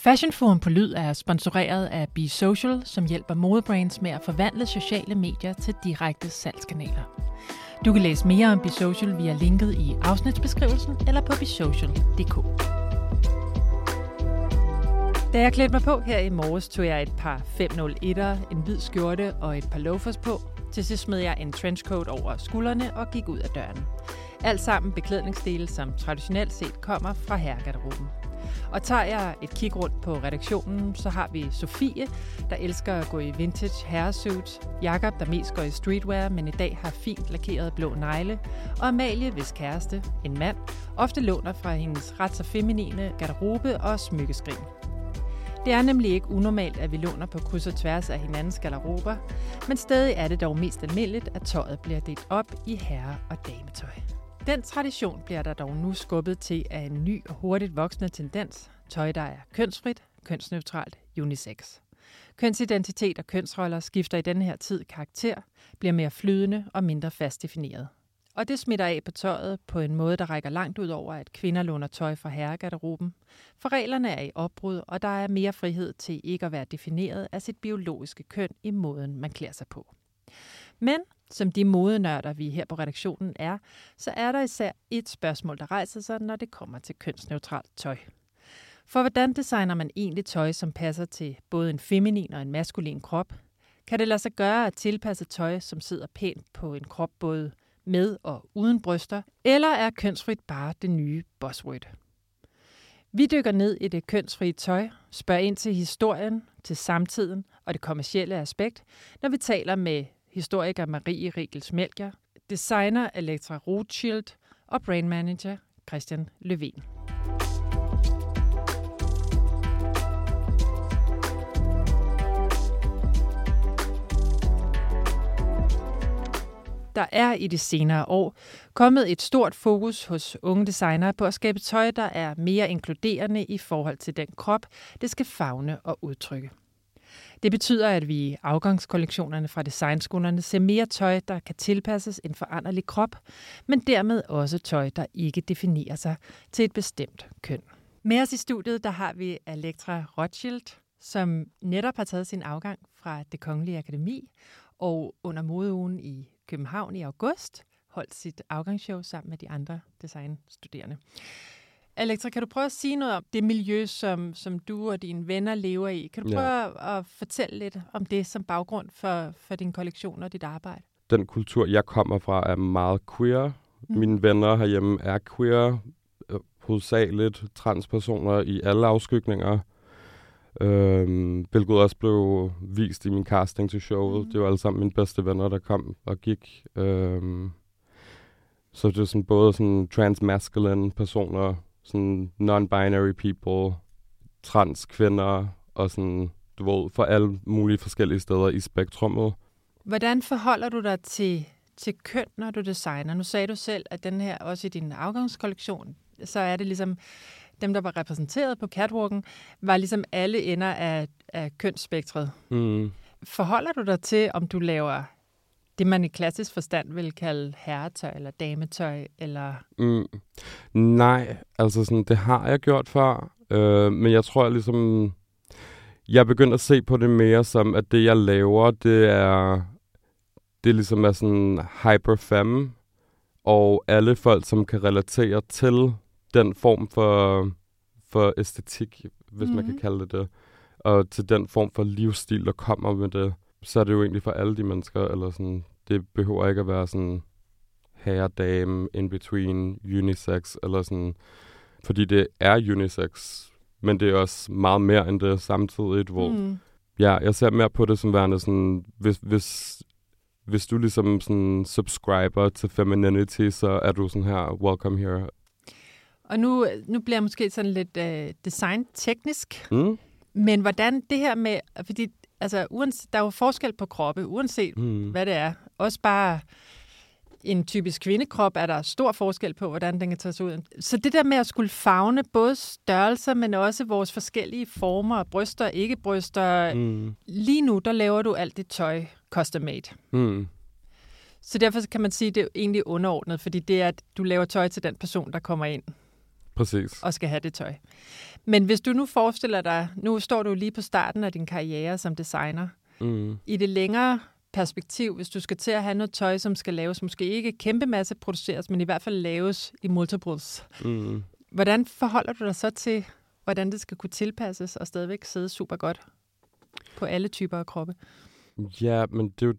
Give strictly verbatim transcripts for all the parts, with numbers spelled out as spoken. Fashion Forum på Lyd er sponsoreret af BeSocial, som hjælper modebrands med at forvandle sociale medier til direkte salgskanaler. Du kan læse mere om BeSocial via linket i afsnitsbeskrivelsen eller på be social punktum d k. Da jeg klædte mig på her i morges, tog jeg et par fem nul et'er, en hvid skjorte og et par loafers på. Til sidst smed jeg en trenchcoat over skuldrene og gik ud af døren. Alt sammen beklædningsdele, som traditionelt set kommer fra herregarderoben. Og tager jeg et kig rundt på redaktionen, så har vi Sofie, der elsker at gå i vintage herresuits, Jakob, der mest går i streetwear, men i dag har fint lakeret blå negle, og Amalie, hvis kæreste, en mand, ofte låner fra hendes ret så feminine garderobe og smykkeskrin. Det er nemlig ikke unormalt, at vi låner på kryds og tværs af hinandens garderober, men stadig er det dog mest almindeligt, at tøjet bliver delt op i herre- og dametøj. Den tradition bliver der dog nu skubbet til af en ny og hurtigt voksende tendens. Tøj, der er kønsfrit, kønsneutralt, unisex. Kønsidentitet og kønsroller skifter i denne her tid karakter, bliver mere flydende og mindre fast defineret. Og det smitter af på tøjet på en måde, der rækker langt ud over, at kvinder låner tøj fra herregarderoben. For reglerne er i opbrud, og der er mere frihed til ikke at være defineret af sit biologiske køn i måden, man klæder sig på. Men som de modenørder, vi her på redaktionen er, så er der især et spørgsmål, der rejser sig, når det kommer til kønsneutralt tøj. For hvordan designer man egentlig tøj, som passer til både en feminin og en maskulin krop? Kan det lade sig gøre at tilpasse tøj, som sidder pænt på en krop både med og uden bryster? Eller er kønsfrit bare det nye buzzword? Vi dykker ned i det kønsfrie tøj, spørger ind til historien, til samtiden og det kommercielle aspekt, når vi taler med historiker Marie Riegels Melchior, designer Alectra Rothschild og brandmanager Christian Löwén. Der er i de senere år kommet et stort fokus hos unge designere på at skabe tøj, der er mere inkluderende i forhold til den krop, det skal favne og udtrykke. Det betyder, at vi i afgangskollektionerne fra designskolerne ser mere tøj, der kan tilpasses en foranderlig krop, men dermed også tøj, der ikke definerer sig til et bestemt køn. Med os i studiet der har vi Alectra Rothschild, som netop har taget sin afgang fra Det Kongelige Akademi, og under modeugen i København i august holdt sit afgangsshow sammen med de andre designstuderende. Alectra, kan du prøve at sige noget om det miljø, som, som du og dine venner lever i? Kan du prøve ja. at fortælle lidt om det som baggrund for, for din kollektion og dit arbejde? Den kultur, jeg kommer fra, er meget queer. Mm. Mine venner herhjemme er queer, hovedsageligt transpersoner i alle afskygninger, øhm, hvilket også blev vist i min casting til showet. Mm. Det var alle sammen mine bedste venner, der kom og gik. Øhm, så det er sådan både sådan transmasculine personer, sådan non-binary people, trans kvinder og sådan, du ved, for alle mulige forskellige steder i spektrummet. Hvordan forholder du dig til, til køn, når du designer? Nu sagde du selv, at den her, også i din afgangskollektion, så er det ligesom, dem, der var repræsenteret på catwalken, var ligesom alle ender af, af kønsspektret. Mm. Forholder du dig til, om du laver det, man i klassisk forstand vil kalde herretøj eller dametøj, eller? Mm. Nej, altså sådan, det har jeg gjort før, øh, men jeg tror jeg ligesom, jeg er begyndt at se på det mere som, at det jeg laver, det er, det ligesom er sådan hyperfemme, og alle folk, som kan relatere til den form for, for æstetik, hvis mm-hmm. man kan kalde det det, og til den form for livsstil, der kommer med det. Så er det jo egentlig for alle de mennesker, eller sådan, det behøver ikke at være sådan herre, dame, in between, unisex, eller sådan, fordi det er unisex, men det er også meget mere end det samtidig, hvor mm. ja, jeg ser mere på det som værende sådan, hvis, hvis, hvis du ligesom sådan subscriber til femininity, så er du sådan her, welcome here. Og nu, nu bliver jeg måske sådan lidt øh, design-teknisk, mm. men hvordan det her med, fordi altså, uanset, der er jo forskel på kroppe, uanset mm. hvad det er. Også bare en typisk kvindekrop er der stor forskel på, hvordan den kan tages ud. Så det der med at skulle favne både størrelser, men også vores forskellige former, bryster, ikke bryster. Mm. Lige nu, der laver du alt dit tøj custom made. Mm. Så derfor kan man sige, at det er egentlig underordnet, fordi det er, at du laver tøj til den person, der kommer ind. Præcis. Og skal have det tøj. Men hvis du nu forestiller dig, nu står du lige på starten af din karriere som designer. Mm. I det længere perspektiv, hvis du skal til at have noget tøj, som skal laves, måske ikke kæmpe masse produceres, men i hvert fald laves i multiples. Mm. Hvordan forholder du dig så til, hvordan det skal kunne tilpasses og stadigvæk sidde super godt på alle typer af kroppe? Ja, men det er jo,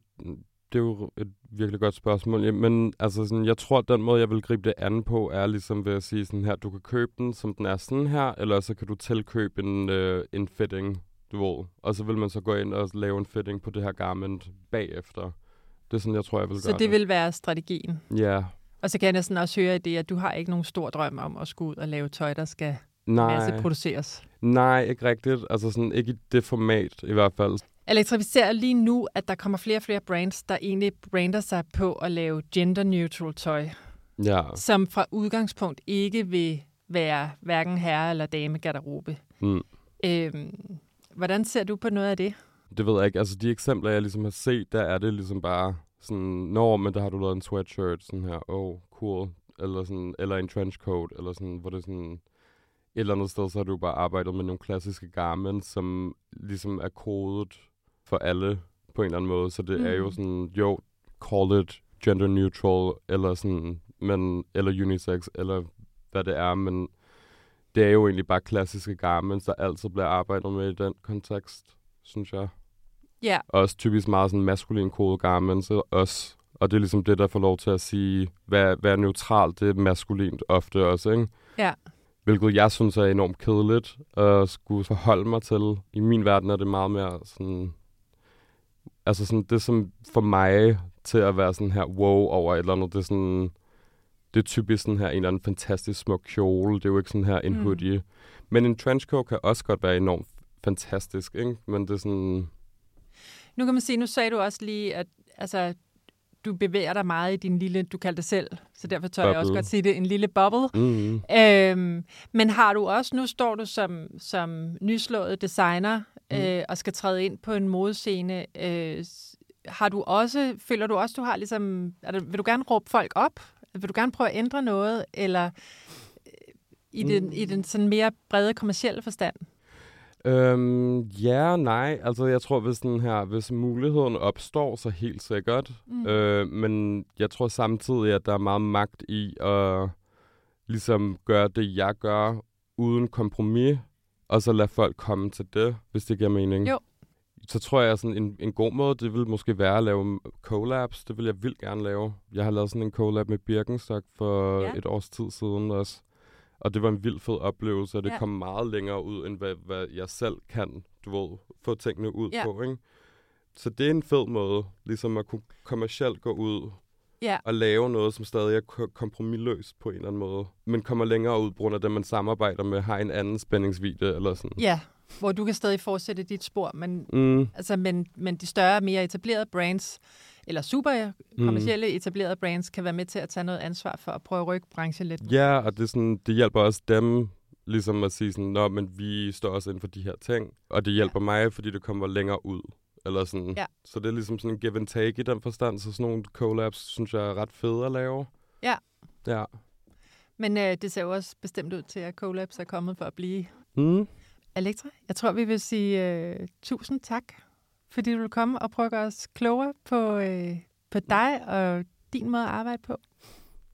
det er jo et virkelig godt spørgsmål. Ja, men altså, sådan, jeg tror, at den måde, jeg vil gribe det an på, er ligesom ved at sige sådan her, du kan købe den, som den er sådan her, eller så kan du tilkøbe en, øh, en fitting, du ved. Og så vil man så gå ind og lave en fitting på det her garment bagefter. Det er sådan, jeg tror, jeg vil gøre. Så det, det vil være strategien? Ja. Og så kan jeg næsten også høre i det, at du har ikke nogen stor drøm om at skulle ud og lave tøj, der skal masseproduceres. Nej, ikke rigtigt. Altså sådan, ikke i det format i hvert fald. Alectra, vi ser lige nu, at der kommer flere og flere brands, der egentlig brander sig på at lave gender-neutral tøj, ja, som fra udgangspunkt ikke vil være hverken herre- eller dame-garderobe. Mm. Øhm, hvordan ser du på noget af det? Det ved jeg ikke. Altså de eksempler, jeg ligesom har set, der er det ligesom bare sådan, nå, men der har du lavet en sweatshirt, sådan her, oh, cool, eller, sådan, eller en trenchcoat, eller sådan, hvor det sådan... Et eller andet sted, så har du bare arbejdet med nogle klassiske garments, som ligesom er kodet for alle på en eller anden måde. Så det mm. er jo sådan, jo, call it gender neutral, eller sådan, men, eller unisex, eller hvad det er. Men det er jo egentlig bare klassiske garments, der altid bliver arbejdet med i den kontekst, synes jeg. Ja. Yeah. Også typisk meget sådan maskulin kodet garments, også. Og det er ligesom det, der får lov til at sige, hvad, hvad er neutralt, det er maskulint ofte også, ikke? Ja. Yeah. Hvilket jeg synes er enormt kedeligt at skulle forholde mig til. I min verden er det meget mere sådan... Altså sådan det, som for mig til at være sådan her wow over et eller andet, det er sådan... Det er typisk sådan her en eller anden fantastisk smuk kjole. Det er jo ikke sådan her en mm. hoodie. Men en trenchcoat kan også godt være enormt fantastisk, ikke? Men det er sådan... Nu kan man sige, nu sagde du også lige, at... Altså du bevæger dig meget i din lille, du kalder det selv, så derfor tør bubble. Jeg også godt sige det, en lille bubble. Mm-hmm. Øhm, men har du også, nu står du som, som nyslået designer mm. øh, og skal træde ind på en modescene, øh, har du også, føler du også, du har ligesom, altså, vil du gerne råbe folk op? Vil du gerne prøve at ændre noget? Eller øh, i, den, mm. i den sådan mere brede kommercielle forstand? Øhm, ja nej. Altså, jeg tror, hvis den her, hvis muligheden opstår, så helt sikkert. Mm. Øh, men jeg tror samtidig, at der er meget magt i at ligesom gøre det, jeg gør, uden kompromis, og så lade folk komme til det, hvis det giver mening. Jo. Så tror jeg, sådan en, en god måde, det vil måske være at lave collabs. Det vil jeg vildt gerne lave. Jeg har lavet sådan en collab med Birkenstock for ja. et års tid siden også. Og det var en vild fed oplevelse, og det yeah. kom meget længere ud, end hvad, hvad jeg selv kan, du ved, få tingene ud yeah. på, ikke? Så det er en fed måde, ligesom at kunne kommercielt gå ud yeah. og lave noget, som stadig er kompromisløst på en eller anden måde, men kommer længere ud, på grund af det, man samarbejder med, har en anden spændingsvidde eller sådan. Ja, yeah. hvor du kan stadig fortsætte dit spor, men, mm. altså, men, men de større, mere etablerede brands, eller super kommercielle mm. etablerede brands, kan være med til at tage noget ansvar for at prøve at rykke branchen lidt. Ja, og det, er sådan, det hjælper også dem ligesom at sige sådan, nå, men vi står også inden for de her ting, og det hjælper ja. mig, fordi det kommer længere ud. Eller sådan. Ja. Så det er ligesom sådan en give and take i den forstand, så sådan nogle collabs, synes jeg, er ret fede at lave. Ja. Ja. Men øh, det ser jo også bestemt ud til, at collabs er kommet for at blive. Mm. Alectra, jeg tror, vi vil sige øh, tusind tak, fordi du vil komme og prøve at gøre os klogere på, øh, på dig og din måde at arbejde på,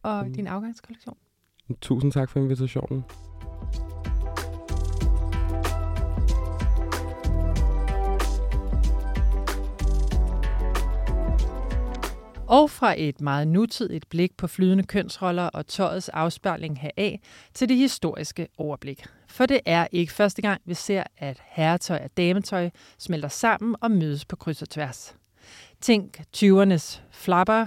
og mm. din afgangskollektion. Tusind tak for invitationen. Og fra et meget nutidigt blik på flydende kønsroller og tøjets afspejling heraf, til det historiske overblik. For det er ikke første gang, vi ser, at herretøj og dametøj smelter sammen og mødes på kryds og tværs. Tænk tyvernes flapper,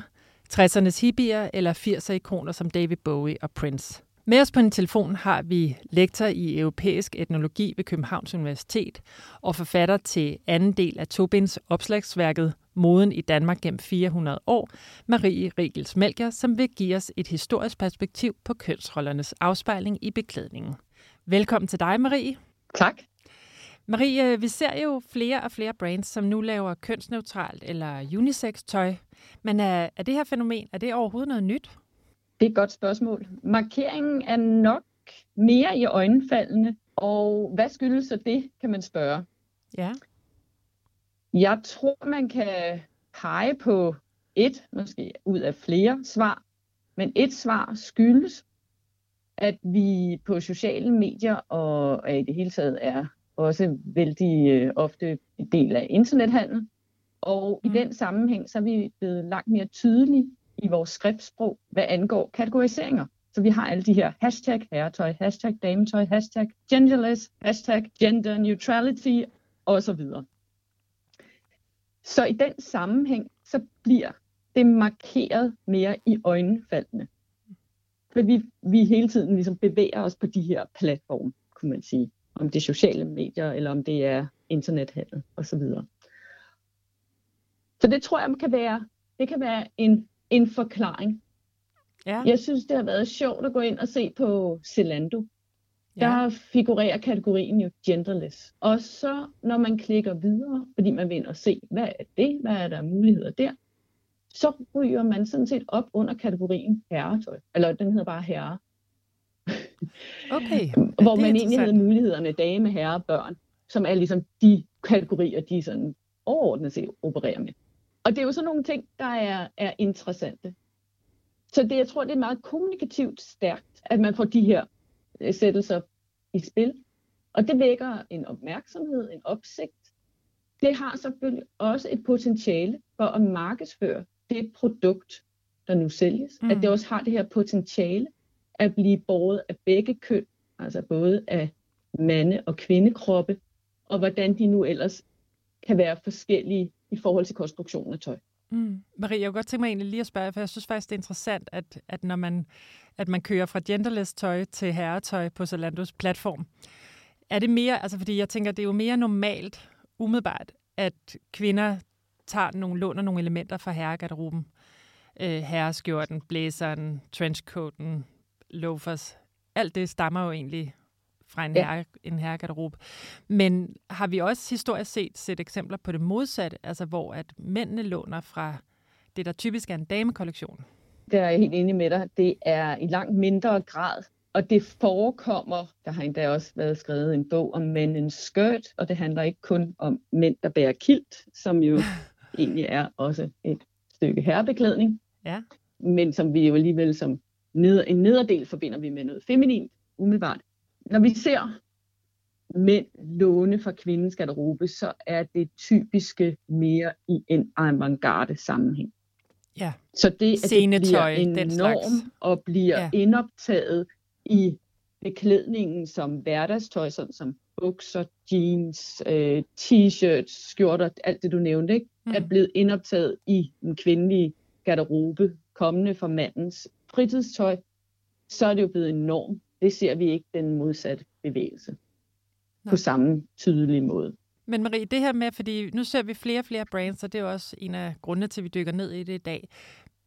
tressernes hippier eller firser ikoner som David Bowie og Prince. Med os på en telefon har vi lektor i europæisk etnologi ved Københavns Universitet og forfatter til anden del af Tobins opslagsværket Moden i Danmark gennem fire hundrede år, Marie Riegels Melchior, som vil give os et historisk perspektiv på kønsrollernes afspejling i beklædningen. Velkommen til dig, Marie. Tak. Marie, vi ser jo flere og flere brands, som nu laver kønsneutralt eller unisex-tøj. Men er, er det her fænomen, er det overhovedet noget nyt? Det er et godt spørgsmål. Markeringen er nok mere i øjenfaldende, Og hvad skyldes så det, kan man spørge? Ja. Jeg tror, man kan pege på et, måske ud af flere svar, men et svar skyldes, at vi på sociale medier og i det hele taget er også vældig ofte en del af internethandel. Og mm. i den sammenhæng, så er vi blevet langt mere tydelige i vores skriftsprog, hvad angår kategoriseringer. Så vi har alle de her hashtag herretøj, hashtag dametøj, hashtag genderless, hashtag gender neutrality osv. Så i den sammenhæng, så bliver det markeret mere i øjenfaldene. For vi, vi hele tiden ligesom bevæger os på de her platforme, kunne man sige. Om det er sociale medier, eller om det er internethandel osv. Så det tror jeg kan være, det kan være en, en forklaring. Ja. Jeg synes, det har været sjovt at gå ind og se på Zalando. Ja. Der figurerer kategorien jo genderless. Og så når man klikker videre, fordi man vil ind og se, hvad er det, hvad er der muligheder der, så ryger man sådan set op under kategorien herretøj. Eller den hedder bare herre. Okay. Hvor man egentlig havde mulighederne dame, herre, børn, som er ligesom de kategorier, de sådan overordnet set opererer med. Og det er jo sådan nogle ting, der er, er interessante. Så det, jeg tror, det er meget kommunikativt stærkt, at man får de her sættelser i spil. Og det vækker en opmærksomhed, en opsigt. Det har selvfølgelig også et potentiale for at markedsføre det produkt, der nu sælges. Mm. At det også har det her potentiale at blive båret af begge køn, altså både af mande- og kvindekroppe, og hvordan de nu ellers kan være forskellige i forhold til konstruktionen af tøj. Mm. Marie, jeg kunne godt tænke mig egentlig lige at spørge, for jeg synes faktisk, det er interessant, at, at når man, at man kører fra genderless tøj til herretøj på Zalandos platform. Er det mere, altså fordi jeg tænker, det er jo mere normalt, umiddelbart, at kvinder tager nogle, låner nogle elementer fra herregarderoben. Øh, herreskjorten, blæseren, trenchcoaten, loafers. Alt det stammer jo egentlig fra en, ja. herre, en herregarderobe. Men har vi også historisk set set eksempler på det modsatte, altså hvor at mændene låner fra det, der typisk er en damekollektion? Det er jeg helt enig med dig. Det er i langt mindre grad, og det forekommer, der har endda også været skrevet en bog om mændens skørt, og det handler ikke kun om mænd, der bærer kilt, som jo egentlig er også et stykke herrebeklædning, ja. Men som vi jo alligevel som neder, en nederdel forbinder vi med noget feminint, umiddelbart. Når vi ser mænd låne fra kvindens garderobe, så er det typiske mere i en avantgarde sammenhæng. Ja. Så det, at det bliver en norm og bliver ja. indoptaget i beklædningen som hverdagstøj, sådan som bukser, jeans, øh, t-shirts, skjorter, alt det du nævnte, ikke? Mm. Er blevet indoptaget i den kvindelige garderobe, kommende fra mandens fritidstøj, så er det jo blevet en norm. Det ser vi ikke den modsatte bevægelse Nej. På samme tydelige måde. Men Marie, det her med, fordi nu ser vi flere og flere brands, og det er også en af grundene til, at vi dykker ned i det i dag,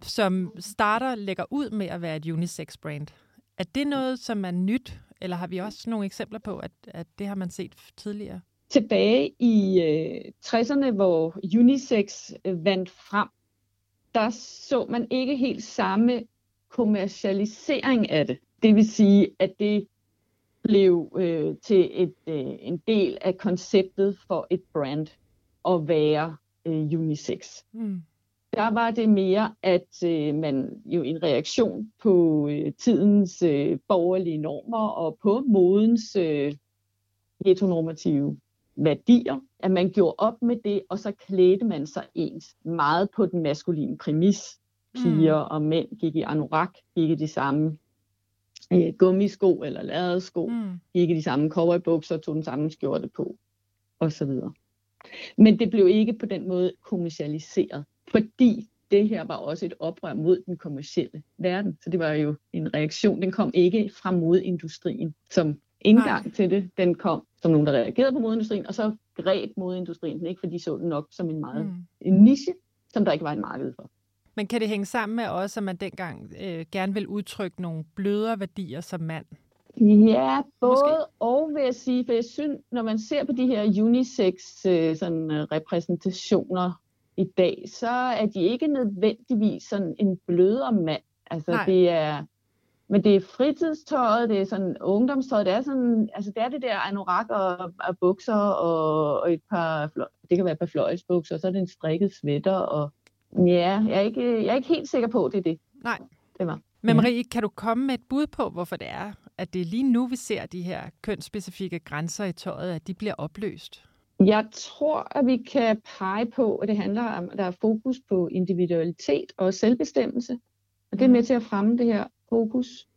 som starter lægger ud med at være et unisex-brand. Er det noget, som er nyt, eller har vi også nogle eksempler på, at, at det har man set tidligere? Tilbage i øh, tresserne, hvor unisex øh, vandt frem, der så man ikke helt samme kommercialisering af det. Det vil sige, at det blev øh, til et, øh, en del af konceptet for et brand at være øh, unisex. Mm. Der var det mere, at øh, man jo en reaktion på øh, tidens øh, borgerlige normer og på modens øh, heteronormative værdier, at man gjorde op med det, og så klædte man sig ens meget på den maskuline præmis. Piger mm. og mænd gik i anorak, gik i de samme øh, gummisko eller lærrede sko, mm. gik i de samme cowboybukser, tog den samme skjorte på, osv. Men det blev ikke på den måde kommercialiseret, fordi det her var også et oprør mod den kommercielle verden. Så det var jo en reaktion. Den kom ikke fra modindustrien som indgang Nej. Til det. Den kom som nogen, der reagerede på modindustrien, og så greb modindustrien, ikke? For de så den nok som en meget mm. en niche, som der ikke var et marked for. Men kan det hænge sammen med også, at man dengang øh, gerne ville udtrykke nogle blødere værdier som mand? Ja, både Måske. og vil jeg sige, for jeg synes, når man ser på de her unisex øh, sådan, repræsentationer i dag, så er de ikke nødvendigvis sådan en blødere mand. Altså Nej. det er Men det er fritidstøjet, det er sådan ungdomstøjet, det er sådan, altså det er det der anorak og, og bukser og, og et par, det kan være et par fløjelsbukser, og så er det en strikket sweater, og ja, jeg er ikke, jeg er ikke helt sikker på, at det er det. Nej. Det var. Men Marie, kan du komme med et bud på, hvorfor det er, at det lige nu, vi ser de her kønsspecifikke grænser i tøjet, at de bliver opløst? Jeg tror, at vi kan pege på, at det handler om, at der er fokus på individualitet og selvbestemmelse. Og det er med til at fremme det her fokus.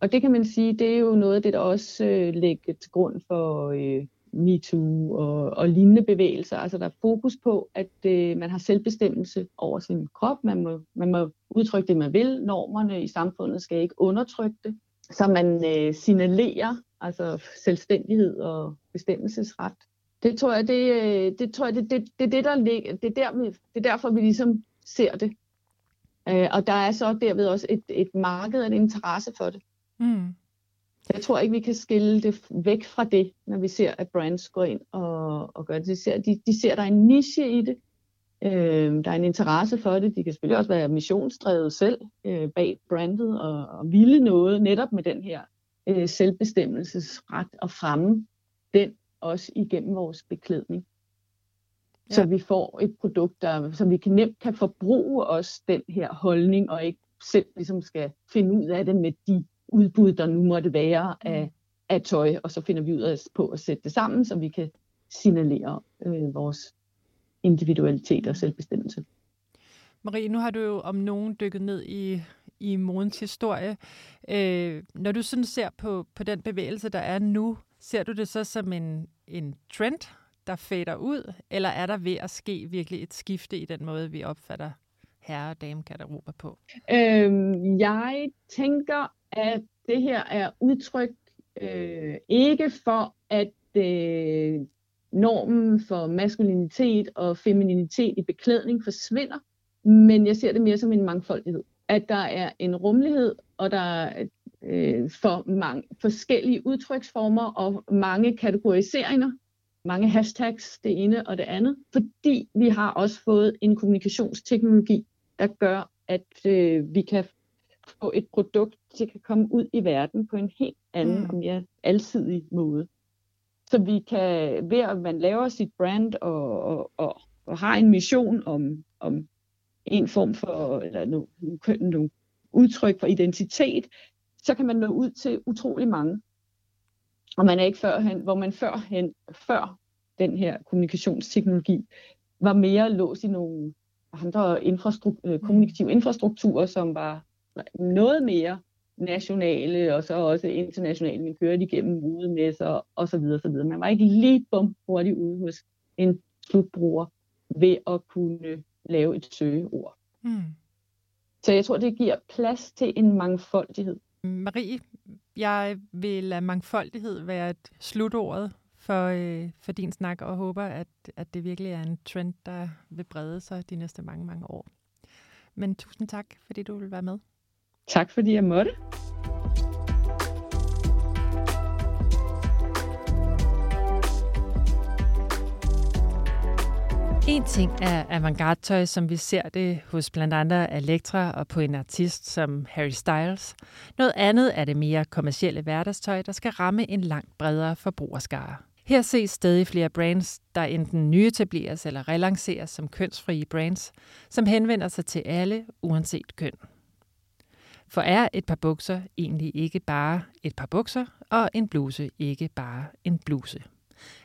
Og det kan man sige, det er jo noget af det, der også øh, ligger til grund for øh, MeToo og, og lignende bevægelser. Altså der er fokus på, at øh, man har selvbestemmelse over sin krop. Man må, man må udtrykke det, man vil. Normerne i samfundet skal ikke undertrykke det. Så man øh, signalerer altså selvstændighed og bestemmelsesret. Det tror jeg, det, det tror jeg, det, det, det, det der ligger, det er der, det er derfor vi ligesom ser det. Øh, og der er så derved også et, et marked og en interesse for det. Mm. Jeg tror ikke, vi kan skille det væk fra det, når vi ser, at brands går ind og, og gør det. De ser, de, de ser, der er en niche i det. Øh, der er en interesse for det. De kan selvfølgelig også være missionsdrevet selv øh, bag brandet og, og ville noget netop med den her øh, selvbestemmelsesret og fremme den også igennem vores beklædning. Ja. Så vi får et produkt, der, som vi kan nemt kan forbruge også den her holdning, og ikke selv ligesom skal finde ud af det med de udbud, der nu måtte være af, af tøj, og så finder vi ud af på at sætte det sammen, så vi kan signalere øh, vores individualitet og selvbestemmelse. Marie, nu har du jo om nogen dykket ned i, i modens historie. Øh, når du sådan ser på, på den bevægelse, der er nu, ser du det så som en, en trend, der fader ud, eller er der ved at ske virkelig et skifte i den måde, vi opfatter herre- og damegarderober på? Øhm, jeg tænker, at det her er udtryk øh, ikke for, at øh, normen for maskulinitet og femininitet i beklædning forsvinder, men jeg ser det mere som en mangfoldighed. At der er en rummelighed, og der øh, for mange forskellige udtryksformer og mange kategoriseringer, mange hashtags, det ene og det andet, fordi vi har også fået en kommunikationsteknologi, der gør, at øh, vi kan få et produkt, der kan komme ud i verden på en helt anden mm. og mere alsidig måde. Så vi kan, ved at man laver sit brand og, og, og, og har en mission om, om en form for, eller nogle, nogle udtryk for identitet, så kan man nå ud til utrolig mange. Og man er ikke førhen, hvor man førhen, før den her kommunikationsteknologi, var mere låst i nogle andre infrastruktur, kommunikative infrastrukturer, som var noget mere nationale, og så også internationale. Man kørte igennem udemesser osv. osv. Man var ikke lige bum hurtigt ude hos en slutbruger ved at kunne lave et søgeord. Mm. Så jeg tror, det giver plads til en mangfoldighed. Marie, jeg vil lade mangfoldighed være et slutordet for, øh, for din snak, og håber, at, at det virkelig er en trend, der vil brede sig de næste mange, mange år. Men tusind tak, fordi du vil være med. Tak, fordi jeg måtte. En ting er avantgarde-tøj, som vi ser det hos blandt andre Alectra og på en artist som Harry Styles. Noget andet er det mere kommercielle hverdagstøj, der skal ramme en langt bredere forbrugerskare. Her ses stadig flere brands, der enten nyetableres eller relanceres som kønsfrie brands, som henvender sig til alle, uanset køn. For er et par bukser egentlig ikke bare et par bukser, og en bluse ikke bare en bluse?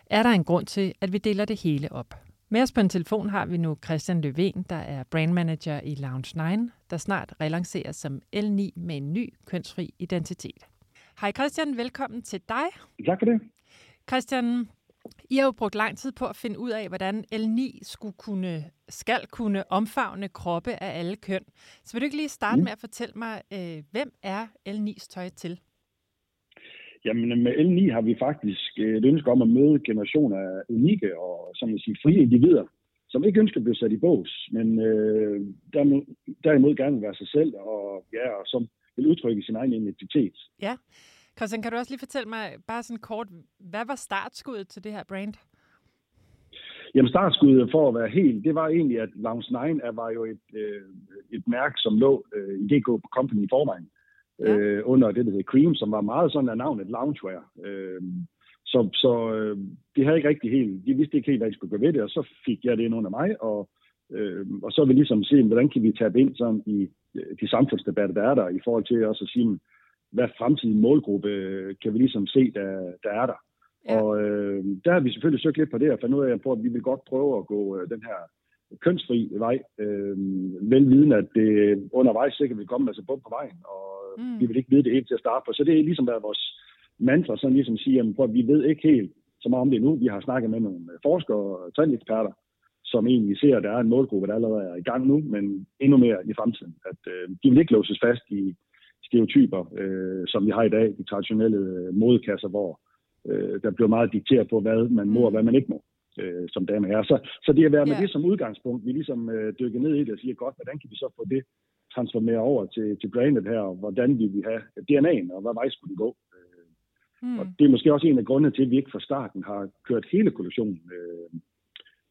Er der en grund til, at vi deler det hele op? Med os på en telefon har vi nu Christian Löwén, der er brandmanager i Lounge ni, der snart relanceres som L ni med en ny kønsfri identitet. Hej Christian, velkommen til dig. Tak for det. Christian, I har jo brugt lang tid på at finde ud af, hvordan L ni skulle kunne, skal kunne omfavne kroppe af alle køn. Så vil du ikke lige starte mm. med at fortælle mig, hvem er L ni's tøj til? Jamen med L ni har vi faktisk et ønske om at møde generationer af unikke og som man siger, frie individer, som ikke ønsker at blive sat i bås, men øh, derimod, derimod gerne vil være sig selv og, ja, og som vil udtrykke sin egen identitet. Ja. Christian, kan du også lige fortælle mig bare sådan kort, hvad var startskuddet til det her brand? Jamen startskuddet for at være helt, det var egentlig, at Lounge ni var jo et, øh, et mærke, som lå øh, i G K Company i forvejen. ja. øh, under det, der hedder Cream, som var meget sådan af navnet loungewear. Øh, så så øh, det havde ikke rigtig helt, de vidste ikke helt, hvad jeg skulle gøre ved det, og så fik jeg det ind under mig, og, øh, og så vil vi ligesom se, hvordan kan vi tabe ind sådan i de samfundsdebatter, der er der, i forhold til også at sige, hvad fremtidige målgruppe kan vi ligesom se, der, der er der. Ja. Og øh, der har vi selvfølgelig søgt lidt på det, og fandt ud af, at vi vil godt prøve at gå øh, den her kønsfri vej, øh, velviden, at det undervejs sikkert vil komme med sig bum på vejen, og mm. vi vil ikke vide det helt til at starte på. Så det er ligesom været vores mantra, sådan ligesom at sige, jamen, prøv at vi ved ikke helt så meget om det nu. Vi har snakket med nogle forskere og trendeksperter, som egentlig ser, at der er en målgruppe, der allerede er i gang nu, men endnu mere i fremtiden. At øh, de vil ikke låses fast i stereotyper, øh, som vi har i dag, de traditionelle modekasser, hvor øh, der bliver meget dikteret på, hvad man må og hvad man ikke må. Øh, som dame er. Så, så det at være med yeah. det som udgangspunkt, vi ligesom øh, dykker ned i det og siger, godt, hvordan kan vi så få det transformeret over til, til brandet her, og hvordan vil vi have D N A'en, og hvad vej skulle den gå? Øh, mm. Og det er måske også en af grundene til, at vi ikke fra starten har kørt hele kollektionen øh,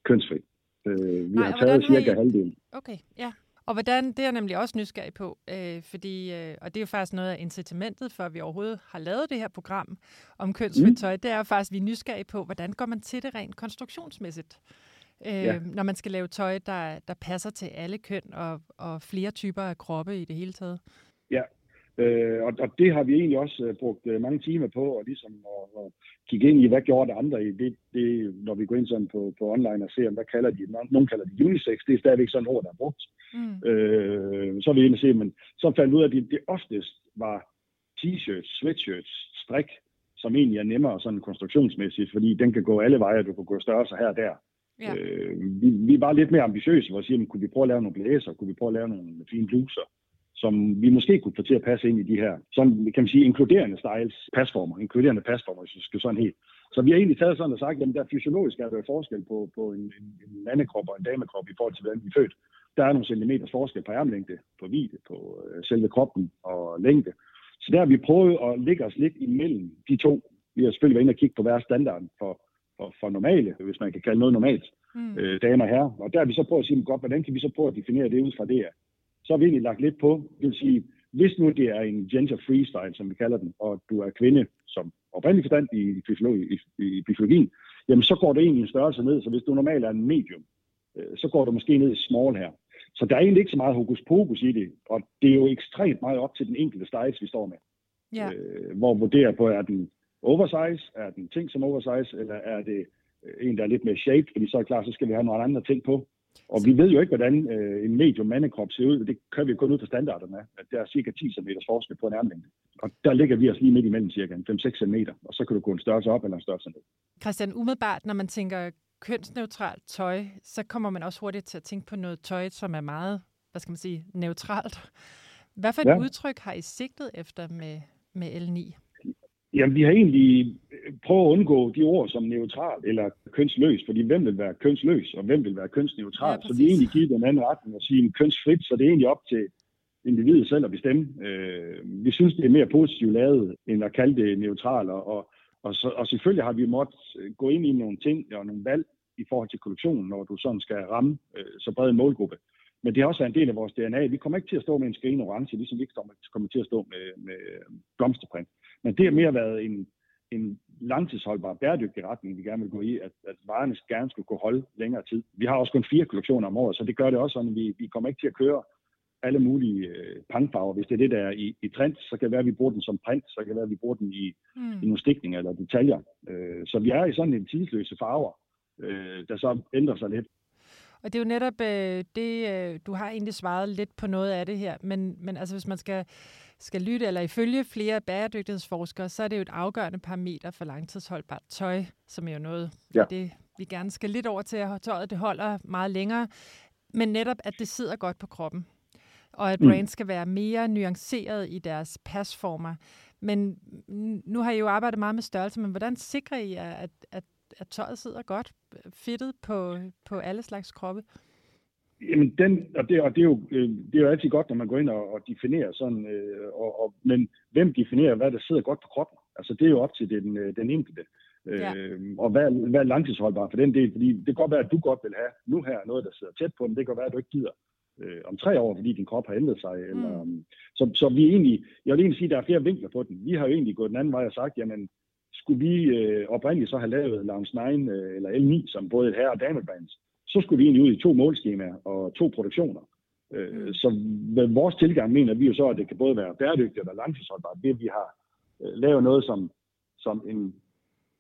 kønsfri. Øh, vi Nej, har taget cirka I... halvdelen. Okay, ja. Og hvordan, det er nemlig også nysgerrig på, øh, fordi, øh, og det er jo faktisk noget af incitamentet for, at vi overhovedet har lavet det her program om kønsfrit tøj, mm. det er jo faktisk, at vi er nysgerrige på, hvordan går man til det rent konstruktionsmæssigt, øh, ja. når man skal lave tøj, der, der passer til alle køn og, og flere typer af kroppe i det hele taget. Ja, øh, og, og det har vi egentlig også brugt mange timer på, og ligesom at, at kigge ind i, hvad gjorde det andre i det, det, når vi går ind sådan på, på online og ser, hvad kalder de, nogen kalder de unisex, det er stadigvæk sådan ord, der er brugt. Mm. Øh, så er vi inde og se, men så fandt vi ud af, at det, det oftest var t-shirts, sweatshirts, strik, som egentlig er nemmere sådan konstruktionsmæssigt, fordi den kan gå alle veje, og du kan gå størrelser her og der. Ja. Øh, vi, vi var lidt mere ambitiøse, hvor vi siger, kunne vi prøve at lave nogle blæser, kunne vi prøve at lave nogle fine bluser, som vi måske kunne få til at passe ind i de her, sådan kan man sige, inkluderende styles, pasformer, inkluderende pasformer, hvis vi skal sådan helt. Så vi har egentlig taget sådan og sagt, jamen der fysiologisk er der forskel på, på en, en, en mandekrop og en damekrop i forhold til, hvordan vi er født. Der er nogle centimeters forskel på armlængde, på vidde, på selve kroppen og længde. Så der har vi prøvet at lægge os lidt imellem de to. Vi har selvfølgelig været inde og kigge på hver standarden for, for, for normale, hvis man kan kalde noget normalt, mm. øh, damer og herrer. Og der har vi så prøvet at sige, godt, hvordan kan vi så prøve at definere det ud fra det her? Så har vi egentlig lagt lidt på, det vil sige, hvis nu det er en gender freestyle, som vi kalder den, og du er kvinde, som oprindelig forstand i, i, i fysiologien, jamen så går det egentlig en størrelse ned, så hvis du normalt er en medium, øh, så går du måske ned i small her. Så der er egentlig ikke så meget hokus pokus i det, og det er jo ekstremt meget op til den enkelte styles, vi står med. Yeah. Øh, hvor vurderer på, er den oversize, er den ting som oversize, eller er det en, der er lidt mere shape, fordi så er det klart, så skal vi have nogle andre ting på. Og så vi ved jo ikke, hvordan øh, en medium mandekrop ser ud, det kører vi jo kun ud fra standarderne, at der er cirka ti centimeter forskel på en armlængde. Og der ligger vi os lige midt imellem cirka fem til seks centimeter, og så kan du gå en størrelse op eller en størrelse ned. Christian, umiddelbart, når man tænker kønsneutralt tøj, så kommer man også hurtigt til at tænke på noget tøj, som er meget, hvad skal man sige, neutralt. Hvad for et ja. udtryk har I sigtet efter med, med L ni? Jamen, vi har egentlig prøvet at undgå de ord som neutral eller kønsløs, fordi hvem vil være kønsløs, og hvem vil være kønsneutral? Ja, så vi har egentlig givet den anden retning og sige kønsfrit, så det er egentlig op til individet selv at bestemme. Øh, vi synes, det er mere positivt lavet, end at kalde det neutral, og Og, så, og selvfølgelig har vi måttet gå ind i nogle ting og nogle valg i forhold til kollektionen, når du sådan skal ramme øh, så bred en målgruppe. Men det har også været en del af vores D N A. Vi kommer ikke til at stå med en skrigende orange, ligesom vi ikke kommer til at stå med, med blomsterprint. Men det har mere været en, en langtidsholdbar, bæredygtig retning, vi gerne vil gå i, at, at varerne gerne skulle kunne holde længere tid. Vi har også kun fire kollektioner om året, så det gør det også sådan, at vi, vi kommer ikke til at køre alle mulige øh, pangfarver. Hvis det er det, der er i, i trend, så kan det være, at vi bruger den som print, så kan det være, at vi bruger den i, mm. i nogle stikninger eller detaljer. Øh, så vi er i sådan en tidsløse farver, øh, der så ændrer sig lidt. Og det er jo netop øh, det, øh, du har egentlig svaret lidt på noget af det her, men, men altså hvis man skal, skal lytte eller ifølge flere bæredygtighedsforskere, så er det jo et afgørende parameter for langtidsholdbart tøj, som er jo noget, ja. det vi gerne skal lidt over til, at tøjet det holder meget længere, men netop at det sidder godt på kroppen. Og at brands skal være mere nuanceret i deres pasformer. Men nu har I jo arbejdet meget med størrelse, men hvordan sikrer I, at, at, at tøjet sidder godt fittet på, på alle slags kroppe? Jamen, den, og, det, og det, er jo, det er jo altid godt, når man går ind og, og definerer sådan, øh, og, og, men hvem definerer, hvad der sidder godt på kroppen? Altså, det er jo op til den, den enkelte. Ja. Øh, og hvad, hvad er langtidsholdbart for den del? Fordi det kan godt være, at du godt vil have nu her noget, der sidder tæt på, men det kan godt være, at du ikke gider øh, om tre år, fordi din krop har ændret sig. Eller, mm. så, så vi egentlig, jeg vil egentlig sige, at der er flere vinkler på den. Vi har jo egentlig gået den anden vej og sagt, jamen, skulle vi øh, oprindeligt så have lavet Lounge ni øh, eller L ni, som både et herre- og damebrands, så skulle vi egentlig ud i to målskemaer og to produktioner. Øh, så med vores tilgang mener vi jo så, at det kan både være bæredygtigt og være langtidsholdbart, det vi har øh, lavet noget, som, som, en,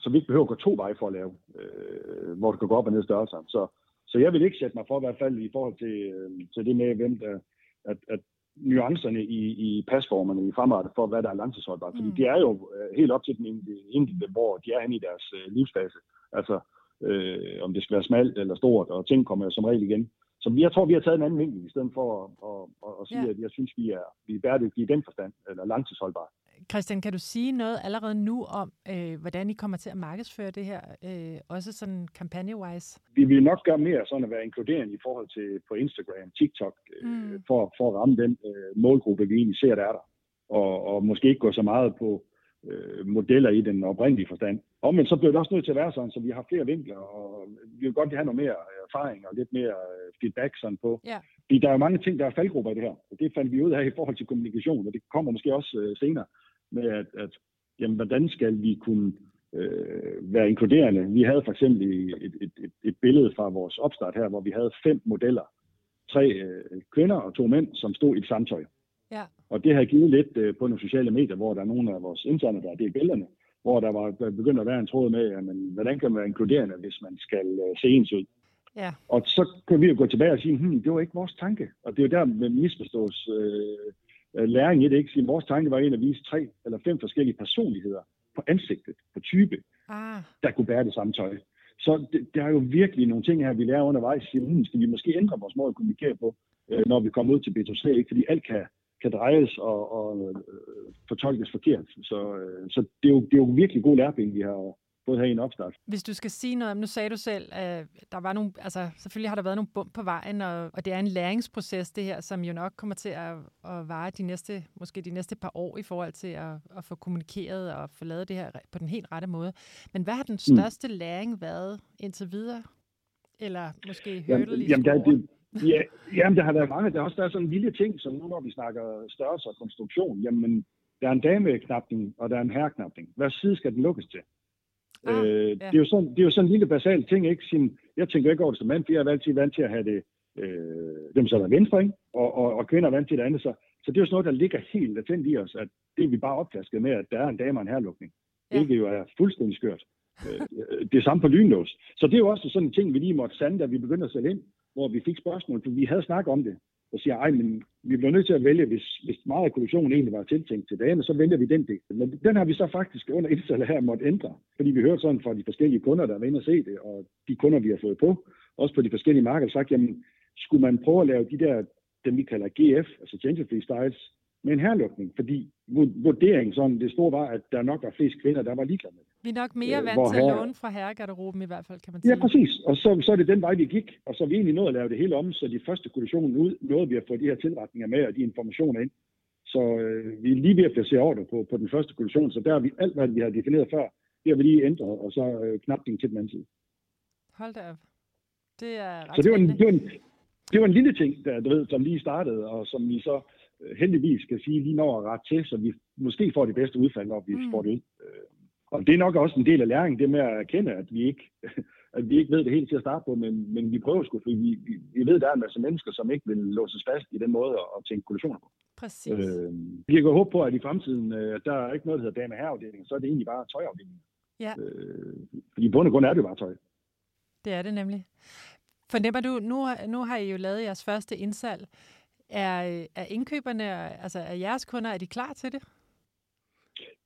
som vi ikke behøver at gå to veje for at lave, øh, hvor det kan gå op og ned størrelser. Så, så jeg vil ikke sætte mig for, i hvert fald i forhold til, øh, til det med, hvem der, at, at nuancerne i, i pasformerne i fremrettet for, hvad der er langtidsholdbart. Mm. Fordi det er jo øh, helt op til den enkelte, hvor de er henne i deres øh, livsfase. Altså, øh, om det skal være smalt eller stort, og ting kommer jo som regel igen. Så jeg tror, vi har taget en anden vinkel, i stedet for at, at, at, at sige, ja. at jeg synes, vi er, vi er bæredygtige i den forstand, eller langtidsholdbare. Christian, kan du sige noget allerede nu om, øh, hvordan I kommer til at markedsføre det her, øh, også sådan kampagne-wise? Vi vil nok gøre mere sådan at være inkluderende i forhold til på Instagram, TikTok, øh, mm. for, for at ramme den øh, målgruppe, vi egentlig ser, der er der. Og, og måske ikke gå så meget på øh, modeller i den oprindelige forstand. Og, men så bliver det også nødt til at være sådan, så vi har flere vinkler, og vi vil godt have noget mere erfaring og lidt mere feedback sådan på. Yeah. Fordi der er mange ting, der er faldgrupper i det her. Og det fandt vi ud af i forhold til kommunikation, og det kommer måske også øh, senere. med, at, at jamen, hvordan skal vi kunne øh, være inkluderende? Vi havde for eksempel et, et, et, et billede fra vores opstart her, hvor vi havde fem modeller. Tre øh, kvinder og to mænd, som stod i et samtøj. Ja. Og det har givet lidt øh, på nogle sociale medier, hvor der er nogle af vores interne, der er det i billederne, hvor der var begyndt at være en tråd med, jamen, hvordan kan man være inkluderende, hvis man skal øh, se ens ud? Ja. Og så kan vi jo gå tilbage og sige, hmm, det var ikke vores tanke. Og det er jo der, med misforstås... Øh, læring i det, ikke? Sige, vores tanke var en at vise tre eller fem forskellige personligheder på ansigtet, på type, ah. der kunne bære det samme tøj. Så det, der er jo virkelig nogle ting her, vi lærer undervejs. Sige, hmm, skal vi måske ændre vores måde at kommunikere på, når vi kommer ud til B to C, ikke? Fordi alt kan, kan drejes og, og øh, fortolkes forkert. Så, øh, så det, er jo, det er jo virkelig god lærepenge, vi har både her i en opstart. Hvis du skal sige noget om, nu sagde du selv, øh, der var nogle, altså selvfølgelig har der været nogle bump på vejen, og, og det er en læringsproces det her, som jo nok kommer til at, at vare de næste, måske de næste par år i forhold til at, at få kommunikeret og få lavet det her på den helt rette måde. Men hvad har den største mm. læring været indtil videre? Eller måske hurdle i skolen? Ja, jamen, der har været mange. Der har også været sådan en lille ting, som nu når vi snakker størrelse og konstruktion, jamen der er en dameknapning, og der er en herreknapning. Hvad side skal den lukkes til? Ah, øh, ja. det, er jo sådan, det er jo sådan en lille basal ting, ikke? Sin, jeg tænker ikke over det som mand, for jeg er altid vant til at have det, øh, dem, som er venstre, ikke? Og, og, og kvinder er vant til det andet. Så, så det er jo sådan noget, der ligger helt latent i os, at det vi bare opflasket med, at der er en dame og en herlukning. Ja. Hvilket jo er fuldstændig skørt. øh, det er samme på lynlås. Så det er jo også sådan en ting, vi lige måtte sande, da vi begyndte at sælge ind, hvor vi fik spørgsmål, for vi havde snakket om det. Og siger, ej, men vi bliver nødt til at vælge, hvis, hvis meget af kollektionen egentlig var tiltænkt til dagen, så vælger vi den del. Men den har vi så faktisk under indsalget her måtte ændre, fordi vi hørte sådan fra de forskellige kunder, der er inde og se det, og de kunder, vi har fået på, også på de forskellige markeder, sagt, jamen, skulle man prøve at lave de der, dem vi kalder G F, altså Genderfree Styles, med en herlukning, fordi vurderingen sådan, det store var, at der nok var flest kvinder, der var ligeglade med det. Vi er nok mere vant til at låne fra herregarderoben i hvert fald, kan man sige. Ja, præcis. Og så, så er det den vej, vi gik, og så er vi egentlig nået at lave det hele om, så de første kollektioner ud, nåede vi at få de her tilretninger med og de informationer ind. Så øh, vi er lige ved at placere ordre på, på den første kollektion, så der har vi alt, hvad vi har defineret før, det har vi lige ændret, og så øh, knapning til den anden side. Hold da op. Det er ret så det var, en, det, var en, det var en lille ting, der, du ved, som lige startede, og som vi så heldigvis kan sige lige når at rette til, så vi måske får det bedste udfald, når vi mm. får det ud. Og det er nok også en del af læringen, det med at erkende, at vi ikke, at vi ikke ved det hele til at starte på, men, men vi prøver sgu, fordi vi, vi ved, at der er en masse mennesker, som ikke vil låses fast i den måde at tænke kollektioner på. Præcis. Øh, vi kan gå håb på, at i fremtiden, der er ikke noget, der hedder dame- og herreafdelingen, så er det egentlig bare tøjafdelingen. Ja. Øh, fordi i bund og grund er det jo bare tøj. Det er det nemlig. Fornemmer du, nu, nu har I jo lavet jeres første indsalg. Er, er indkøberne, altså er jeres kunder, er de klar til det?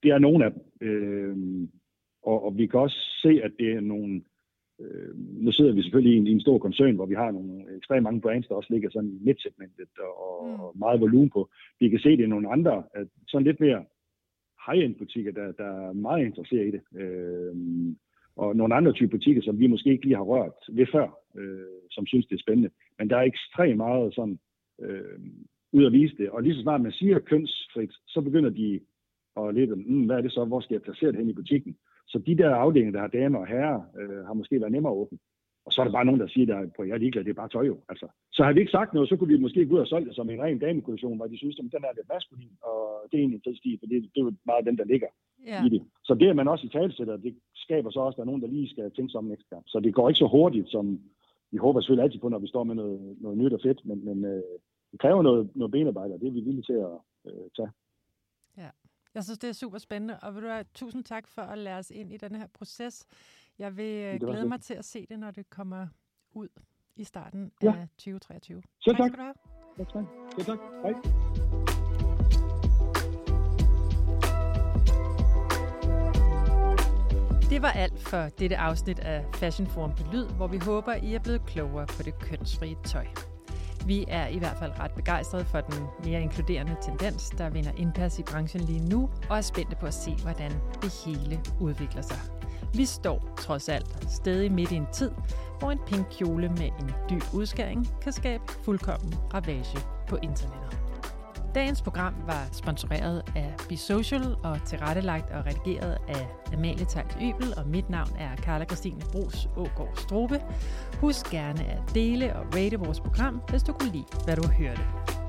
Det er nogle af dem. Øh, og, og vi kan også se, at det er nogle... Øh, nu sidder vi selvfølgelig i en, i en stor koncern, hvor vi har nogle ekstremt mange brands, der også ligger sådan i midsegmentet og, mm. og meget volumen på. Vi kan se, at det er nogle andre, at sådan lidt mere high-end butikker, der, der er meget interesseret i det. Øh, og nogle andre type butikker, som vi måske ikke lige har rørt ved før, øh, som synes, det er spændende. Men der er ekstremt meget sådan... Øh, ud at vise det. Og lige så snart man siger kønsfrit, så begynder de at lede dem, mm, hvad er det så, hvor skal jeg placere det hen i butikken? Så de der afdelinger, der har damer og herrer, øh, har måske været nemmere at åbne. Og så er der bare nogen, der siger, at jeg er ligeglad, det er bare tøj jo. Altså. Så har vi ikke sagt noget, så kunne vi måske gå ud og solgt det som en ren damekollektion, hvor de synes, at den er lidt maskulin, og det er egentlig en fed stil, for det, det er jo meget den, der ligger yeah. i det. Så det, at man også i talesætter, det skaber så også, at der er nogen, der lige skal tænke sig om næste gang. Så det går ikke så hurtigt, som vi håber selvfølgelig altid på, når vi står med noget, noget nyt og fedt, men, men øh, det kræver noget, noget benarbejde, og det er vi villige til at øh, tage. Ja, jeg synes, det er super spændende, og vil du have, tusind tak for at lære os ind i den her proces. Jeg vil glæde mig til at se det, når det kommer ud i starten ja. af tyve treogtyve. Selv tak. Tak skal du have. Selv tak. Hej. Det var alt for dette afsnit af Fashion Forum på Lyd, hvor vi håber, I er blevet klogere på det kønsfrie tøj. Vi er i hvert fald ret begejstrede for den mere inkluderende tendens, der vinder indpas i branchen lige nu, og er spændte på at se, hvordan det hele udvikler sig. Vi står trods alt stadig midt i en tid, hvor en pink kjole med en dyb udskæring kan skabe fuldkommen ravage på internettet. Dagens program var sponsoreret af BeSocial og tilrettelagt og redigeret af Amalie Thejls Uebel, og mit navn er Carla Christine Bruus Aagaard-Strube. Husk gerne at dele og rate vores program, hvis du kunne lide, hvad du hørte.